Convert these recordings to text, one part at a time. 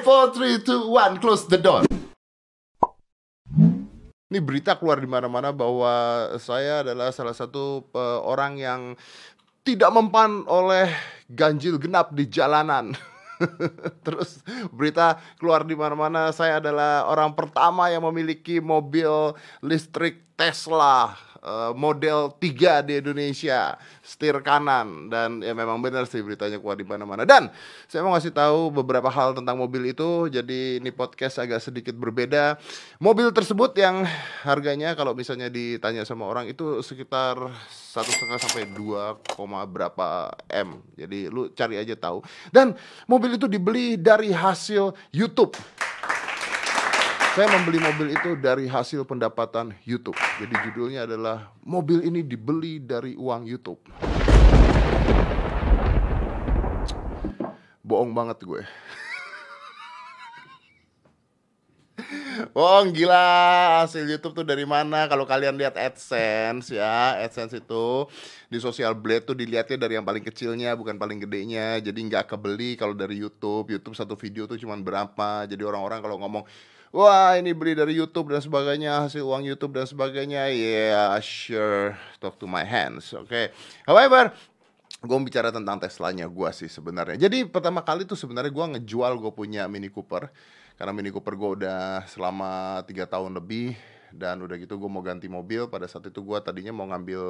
5, 4, 3, 2, 1, close the door. Ini berita keluar di mana-mana bahwa saya adalah salah satu orang yang tidak mempan oleh ganjil genap di jalanan. Terus berita keluar di mana-mana, saya adalah orang pertama yang memiliki mobil listrik Tesla Model 3 di Indonesia, setir kanan. Dan ya memang benar sih, beritanya keluar di mana-mana. Dan saya mau ngasih tahu beberapa hal tentang mobil itu. Jadi ini podcast agak sedikit berbeda. Mobil tersebut yang harganya kalau misalnya ditanya sama orang itu sekitar 1,5 sampai 2, berapa M. Jadi lu cari aja tahu. Dan mobil itu dibeli dari hasil YouTube. Saya membeli mobil itu dari hasil pendapatan YouTube. Jadi judulnya adalah mobil ini dibeli dari uang YouTube. Bohong banget gue. Bohong gila, hasil YouTube tuh dari mana? Kalau kalian lihat AdSense ya, AdSense itu di Social Blade tuh dilihatnya dari yang paling kecilnya, bukan paling gedenya. Jadi nggak kebeli kalau dari YouTube. YouTube satu video tuh cuman berapa. Jadi orang-orang kalau ngomong, wah ini beli dari YouTube dan sebagainya, hasil uang YouTube dan sebagainya, yeah sure, talk to my hands, okay. However, gue bicara tentang Teslanya gue sih sebenarnya. Jadi pertama kali tuh sebenarnya gue ngejual gue punya Mini Cooper, karena Mini Cooper gue udah selama 3 tahun lebih. Dan udah gitu gue mau ganti mobil. Pada saat itu gue tadinya mau ngambil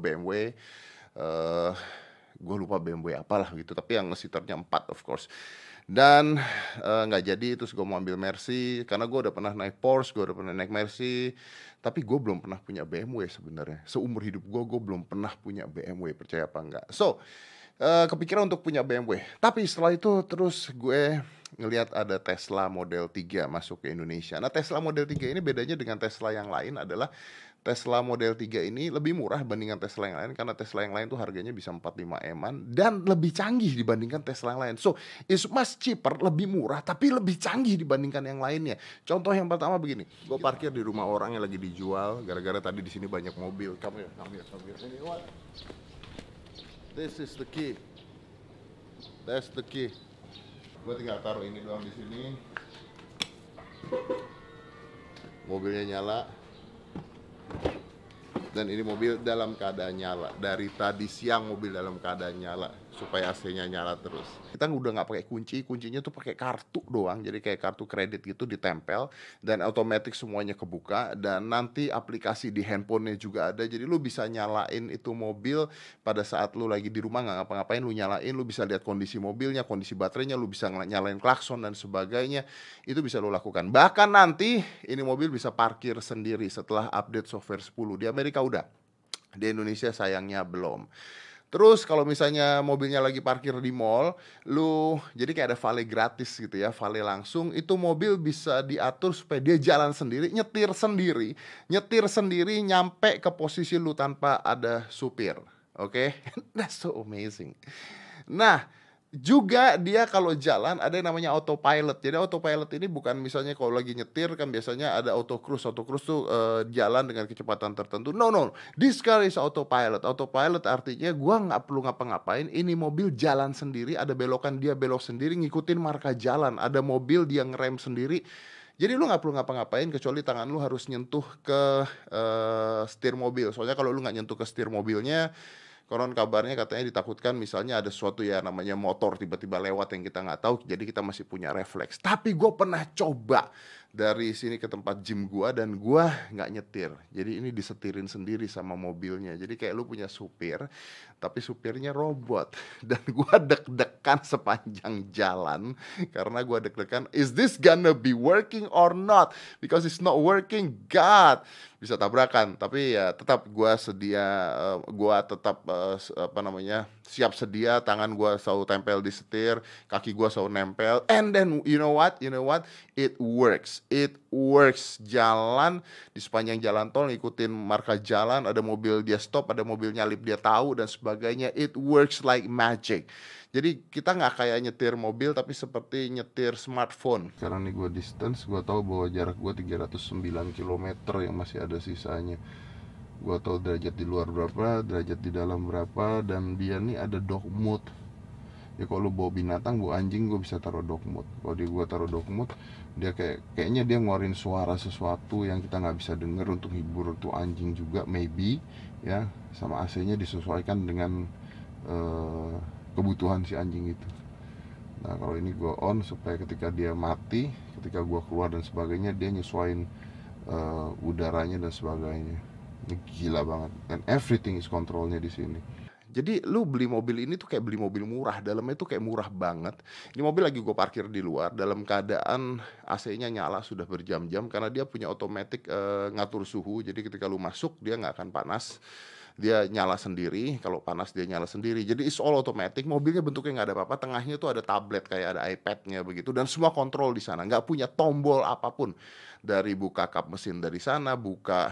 BMW, gue lupa BMW apalah gitu, tapi yang seaternya 4 of course. Dan nggak jadi, terus gue mau ambil Mercy karena gue udah pernah naik Porsche, gue udah pernah naik Mercy, tapi gue belum pernah punya BMW sebenarnya. Seumur hidup gue belum pernah punya BMW, percaya apa enggak. So kepikiran untuk punya BMW, tapi setelah itu terus gue ngelihat ada Tesla Model 3 masuk ke Indonesia. Nah Tesla Model 3 ini bedanya dengan Tesla yang lain adalah Tesla Model 3 ini lebih murah bandingkan Tesla yang lain, karena Tesla yang lain tuh harganya bisa 45M-an dan lebih canggih dibandingkan Tesla yang lain. So, it's much cheaper, lebih murah tapi lebih canggih dibandingkan yang lainnya. Contoh yang pertama begini, gue parkir di rumah orang yang lagi dijual, gara-gara tadi di sini banyak mobil. Kamu ya, ini what? This is the key. That's the key. Gue tinggal taruh ini doang di sini. Mobilnya nyala. Dan ini mobil dalam keadaan nyala. Dari tadi siang mobil dalam keadaan nyala, supaya AC-nya nyala terus. Kita udah nggak pakai kunci, kuncinya tuh pakai kartu doang. Jadi kayak kartu kredit gitu ditempel, dan otomatis semuanya kebuka. Dan nanti aplikasi di handphonenya juga ada. Jadi lu bisa nyalain itu mobil pada saat lu lagi di rumah nggak ngapa-ngapain, lu nyalain, lu bisa lihat kondisi mobilnya, kondisi baterainya, lu bisa nyalain klakson dan sebagainya. Itu bisa lu lakukan. Bahkan nanti ini mobil bisa parkir sendiri setelah update software 10. Di Amerika udah, di Indonesia sayangnya belum. Terus kalau misalnya mobilnya lagi parkir di mall, lu jadi kayak ada valet gratis gitu ya, valet langsung. Itu mobil bisa diatur supaya dia jalan sendiri, nyetir sendiri nyampe ke posisi lu tanpa ada supir. Oke, that's so amazing. Nah, juga dia kalau jalan ada yang namanya autopilot. Jadi autopilot ini bukan misalnya kalau lagi nyetir kan biasanya ada autocruise tuh jalan dengan kecepatan tertentu. No, this car is autopilot. Autopilot artinya gua nggak perlu ngapa-ngapain, ini mobil jalan sendiri, ada belokan dia belok sendiri ngikutin marka jalan, ada mobil dia ngerem sendiri. Jadi lu nggak perlu ngapa-ngapain kecuali tangan lu harus nyentuh ke setir mobil. Soalnya kalau lu nggak nyentuh ke setir mobilnya, konon kabarnya katanya ditakutkan misalnya ada sesuatu ya namanya motor tiba-tiba lewat yang kita nggak tahu, jadi kita masih punya refleks. Tapi gue pernah coba dari sini ke tempat gym gue dan gue nggak nyetir. Jadi ini disetirin sendiri sama mobilnya. Jadi kayak lu punya supir, tapi supirnya robot. Dan gue deg-degan sepanjang jalan karena gue deg-degan, is this gonna be working or not? Because it's not working, God, bisa tabrakan. Tapi ya tetap gue sedia, gue tetap siap sedia. Tangan gue selalu tempel di setir, kaki gue selalu nempel. And then you know what, it works. Jalan di sepanjang jalan tol, ngikutin marka jalan, ada mobil dia stop, ada mobil nyalip dia tahu dan sebagainya. It works like magic. Jadi kita nggak kayak nyetir mobil, tapi seperti nyetir smartphone. Sekarang nih gue distance, gue tahu bahwa jarak gue 309 km yang masih ada sisanya. Gue tahu derajat di luar berapa, derajat di dalam berapa, dan dia nih ada dog mode. ya kalau lu bawa binatang, bawa anjing, gue bisa taruh dog mode. Kalau di gue taruh dog mode, dia kayaknya dia ngeluarin suara sesuatu yang kita nggak bisa denger untuk hibur tuh anjing juga, maybe ya, sama AC-nya disesuaikan dengan kebutuhan si anjing itu. Nah kalau ini gue on supaya ketika dia mati, ketika gue keluar dan sebagainya, dia nyesuain udaranya dan sebagainya. Ini gila banget, and everything is controlnya di sini. Jadi lu beli mobil ini tuh kayak beli mobil murah, dalamnya tuh kayak murah banget. Ini mobil lagi gue parkir di luar dalam keadaan AC-nya nyala sudah berjam-jam, karena dia punya otomatis ngatur suhu. Jadi ketika lu masuk dia nggak akan panas, dia nyala sendiri. Kalau panas dia nyala sendiri. Jadi it's all automatic. Mobilnya bentuknya nggak ada apa-apa. Tengahnya tuh ada tablet kayak ada iPad-nya begitu, dan semua kontrol di sana. Nggak punya tombol apapun. Dari buka kap mesin dari sana, buka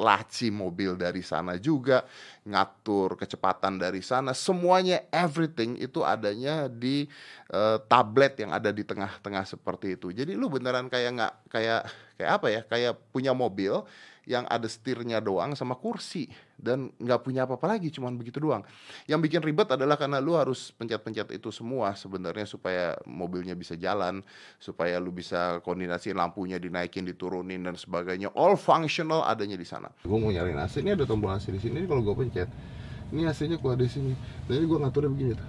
laci mobil dari sana juga, ngatur kecepatan dari sana. Semuanya, everything itu adanya di tablet yang ada di tengah-tengah seperti itu. Jadi lu beneran kayak nggak kayak apa ya? Kayak punya mobil yang ada setirnya doang sama kursi dan nggak punya apa-apa lagi, cuman begitu doang. Yang bikin ribet adalah karena lu harus pencet-pencet itu semua sebenarnya supaya mobilnya bisa jalan, supaya lu bisa koordinasi lampunya dinaikin, diturunin dan sebagainya. All functional adanya di sana. Gue mau nyari AC, ini ada tombol AC di sini. Kalau gue pencet, ini AC-nya keluar di sini. Jadi gue ngaturnya begini tuh.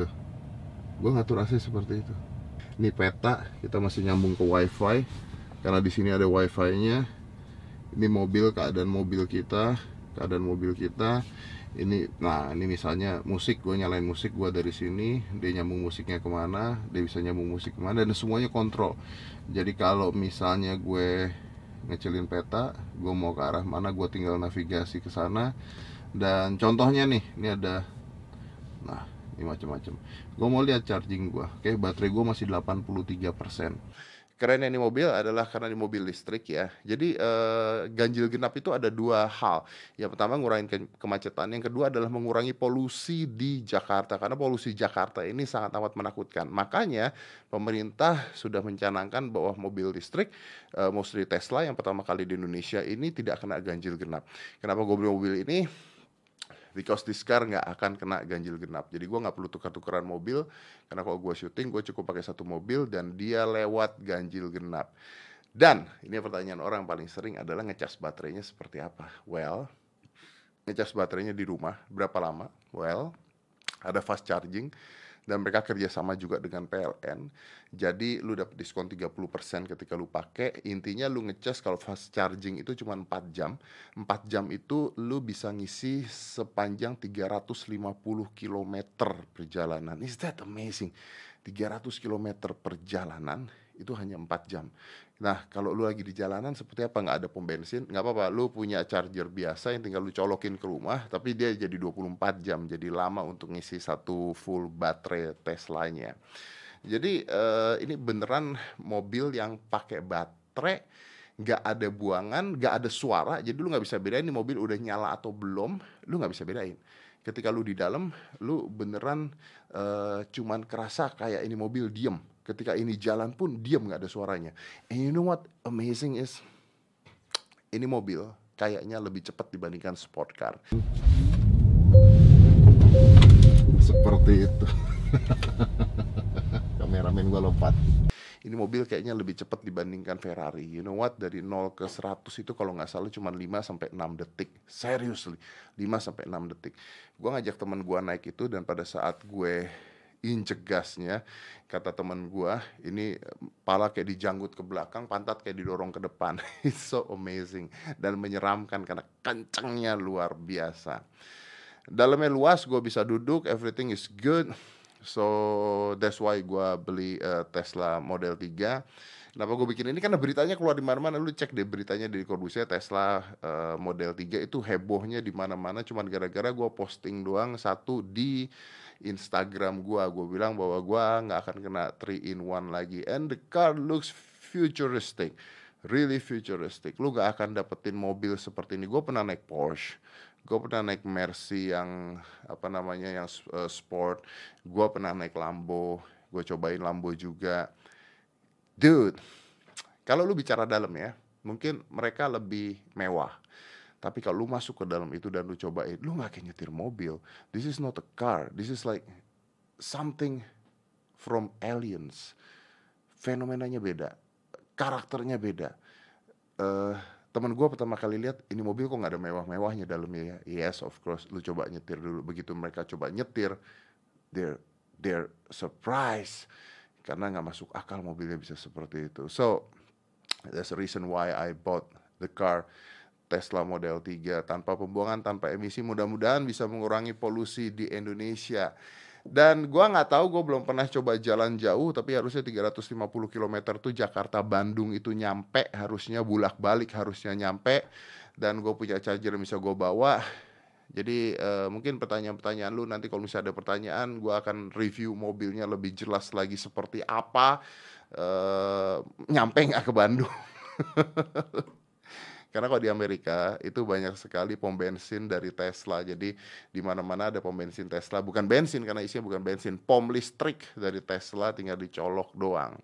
Tuh. Gue ngatur AC seperti itu. Ini peta, kita masih nyambung ke WiFi karena di sini ada WiFi-nya. Ini mobil, keadaan mobil kita, Ini, nah ini misalnya musik, gue nyalain musik gue dari sini, dia nyambung musiknya kemana, dia bisa nyambung musik kemana, dan semuanya kontrol. Jadi kalau misalnya gue ngecilin peta, gue mau ke arah mana, gue tinggal navigasi ke sana. Dan contohnya nih, ini ada, nah. Ini macam-macam. Gue mau lihat charging gue. Oke, baterai gue masih 83%. Kerennya ini mobil adalah karena ini mobil listrik ya. Jadi ganjil genap itu ada dua hal. Yang pertama ngurangin kemacetan, yang kedua adalah mengurangi polusi di Jakarta. Karena polusi Jakarta ini sangat amat menakutkan. Makanya pemerintah sudah mencanangkan bahwa mobil listrik, mostly Tesla yang pertama kali di Indonesia ini tidak kena ganjil genap. Kenapa gue beli mobil ini? Because this car nggak akan kena ganjil genap. Jadi gue nggak perlu tukar-tukaran mobil, karena kalau gue syuting gue cukup pakai satu mobil dan dia lewat ganjil genap. Dan ini pertanyaan orang paling sering adalah ngecas baterainya seperti apa? Well, ngecas baterainya di rumah berapa lama? Well, ada fast charging. Dan mereka kerjasama juga dengan PLN. Jadi lu dapat diskon 30% ketika lu pakai. Intinya lu ngecas kalau fast charging itu cuma 4 jam. 4 jam itu lu bisa ngisi sepanjang 350 km perjalanan. Is that amazing? 300 km perjalanan itu hanya 4 jam. Nah kalau lu lagi di jalanan seperti apa, nggak ada pom bensin, nggak apa-apa, lu punya charger biasa yang tinggal lu colokin ke rumah, tapi dia jadi 24 jam, jadi lama untuk ngisi satu full baterai Teslanya. Jadi ini beneran mobil yang pakai baterai, nggak ada buangan, nggak ada suara, jadi lu nggak bisa bedain ini mobil udah nyala atau belum, lu nggak bisa bedain. Ketika lu di dalam, lu beneran cuman kerasa kayak ini mobil diem. Ketika ini jalan pun diam, nggak ada suaranya. And you know what amazing is? Ini mobil kayaknya lebih cepat dibandingkan sport car. Seperti itu. Kameramen gua lompat. Ini mobil kayaknya lebih cepat dibandingkan Ferrari. You know what? Dari 0 ke 100 itu kalau nggak salah cuma 5-6 detik. Seriously, 5-6 detik. Gua ngajak teman gua naik itu, dan pada saat gue injek gasnya, kata teman gua, ini pala kayak dijanggut ke belakang, pantat kayak didorong ke depan. It's so amazing dan menyeramkan karena kencangnya luar biasa. Dalamnya luas, gua bisa duduk, everything is good. So that's why gua beli Tesla Model 3. Kenapa gue bikin ini? Karena beritanya keluar di mana-mana. Lu cek deh beritanya di Korbusnya Tesla Model 3 itu hebohnya di mana-mana. Cuman gara-gara gue posting doang satu di Instagram gue. Gue bilang bahwa gue nggak akan kena 3-in-1 lagi. And the car looks futuristic, really futuristic. Lu nggak akan dapetin mobil seperti ini. Gue pernah naik Porsche. Gue pernah naik Mercy yang apa namanya, yang sport. Gue pernah naik Lambo. Gue cobain Lambo juga. Dude, kalau lu bicara dalam ya, mungkin mereka lebih mewah. Tapi kalau lu masuk ke dalam itu dan lu cobain, lu gak kayak nyetir mobil. This is not a car. This is like something from aliens. Fenomenanya beda. Karakternya beda. Temen gue pertama kali lihat ini mobil kok nggak ada mewah-mewahnya dalamnya ya. Yes, of course, lu coba nyetir dulu. Begitu mereka coba nyetir, they're surprised karena nggak masuk akal mobilnya bisa seperti itu. So that's the reason why I bought the car Tesla Model 3 tanpa pembuangan, tanpa emisi. Mudah-mudahan bisa mengurangi polusi di Indonesia. Dan gue gak tahu, gue belum pernah coba jalan jauh, tapi harusnya 350 km tuh Jakarta-Bandung itu nyampe. Harusnya bolak-balik, harusnya nyampe. Dan gue punya charger yang bisa gue bawa. Jadi mungkin pertanyaan-pertanyaan lu nanti kalau misalnya ada pertanyaan, gue akan review mobilnya lebih jelas lagi seperti apa. Nyampe gak ke Bandung? Karena kalau di Amerika itu banyak sekali pom bensin dari Tesla. Jadi di mana-mana ada pom bensin Tesla. Bukan bensin, karena isinya bukan bensin. Pom listrik dari Tesla, tinggal dicolok doang.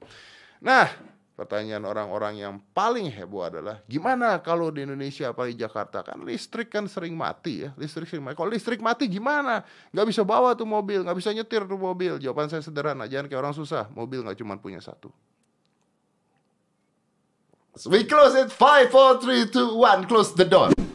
Nah, pertanyaan orang-orang yang paling heboh adalah, gimana kalau di Indonesia, apalagi Jakarta? Kan listrik kan sering mati ya. Listrik sering mati. Kalau listrik mati gimana? Nggak bisa bawa tuh mobil, nggak bisa nyetir tuh mobil. Jawaban saya sederhana, jangan kayak orang susah. Mobil nggak cuma punya satu. So we close it, 5, 4, 3, 2, 1, close the door.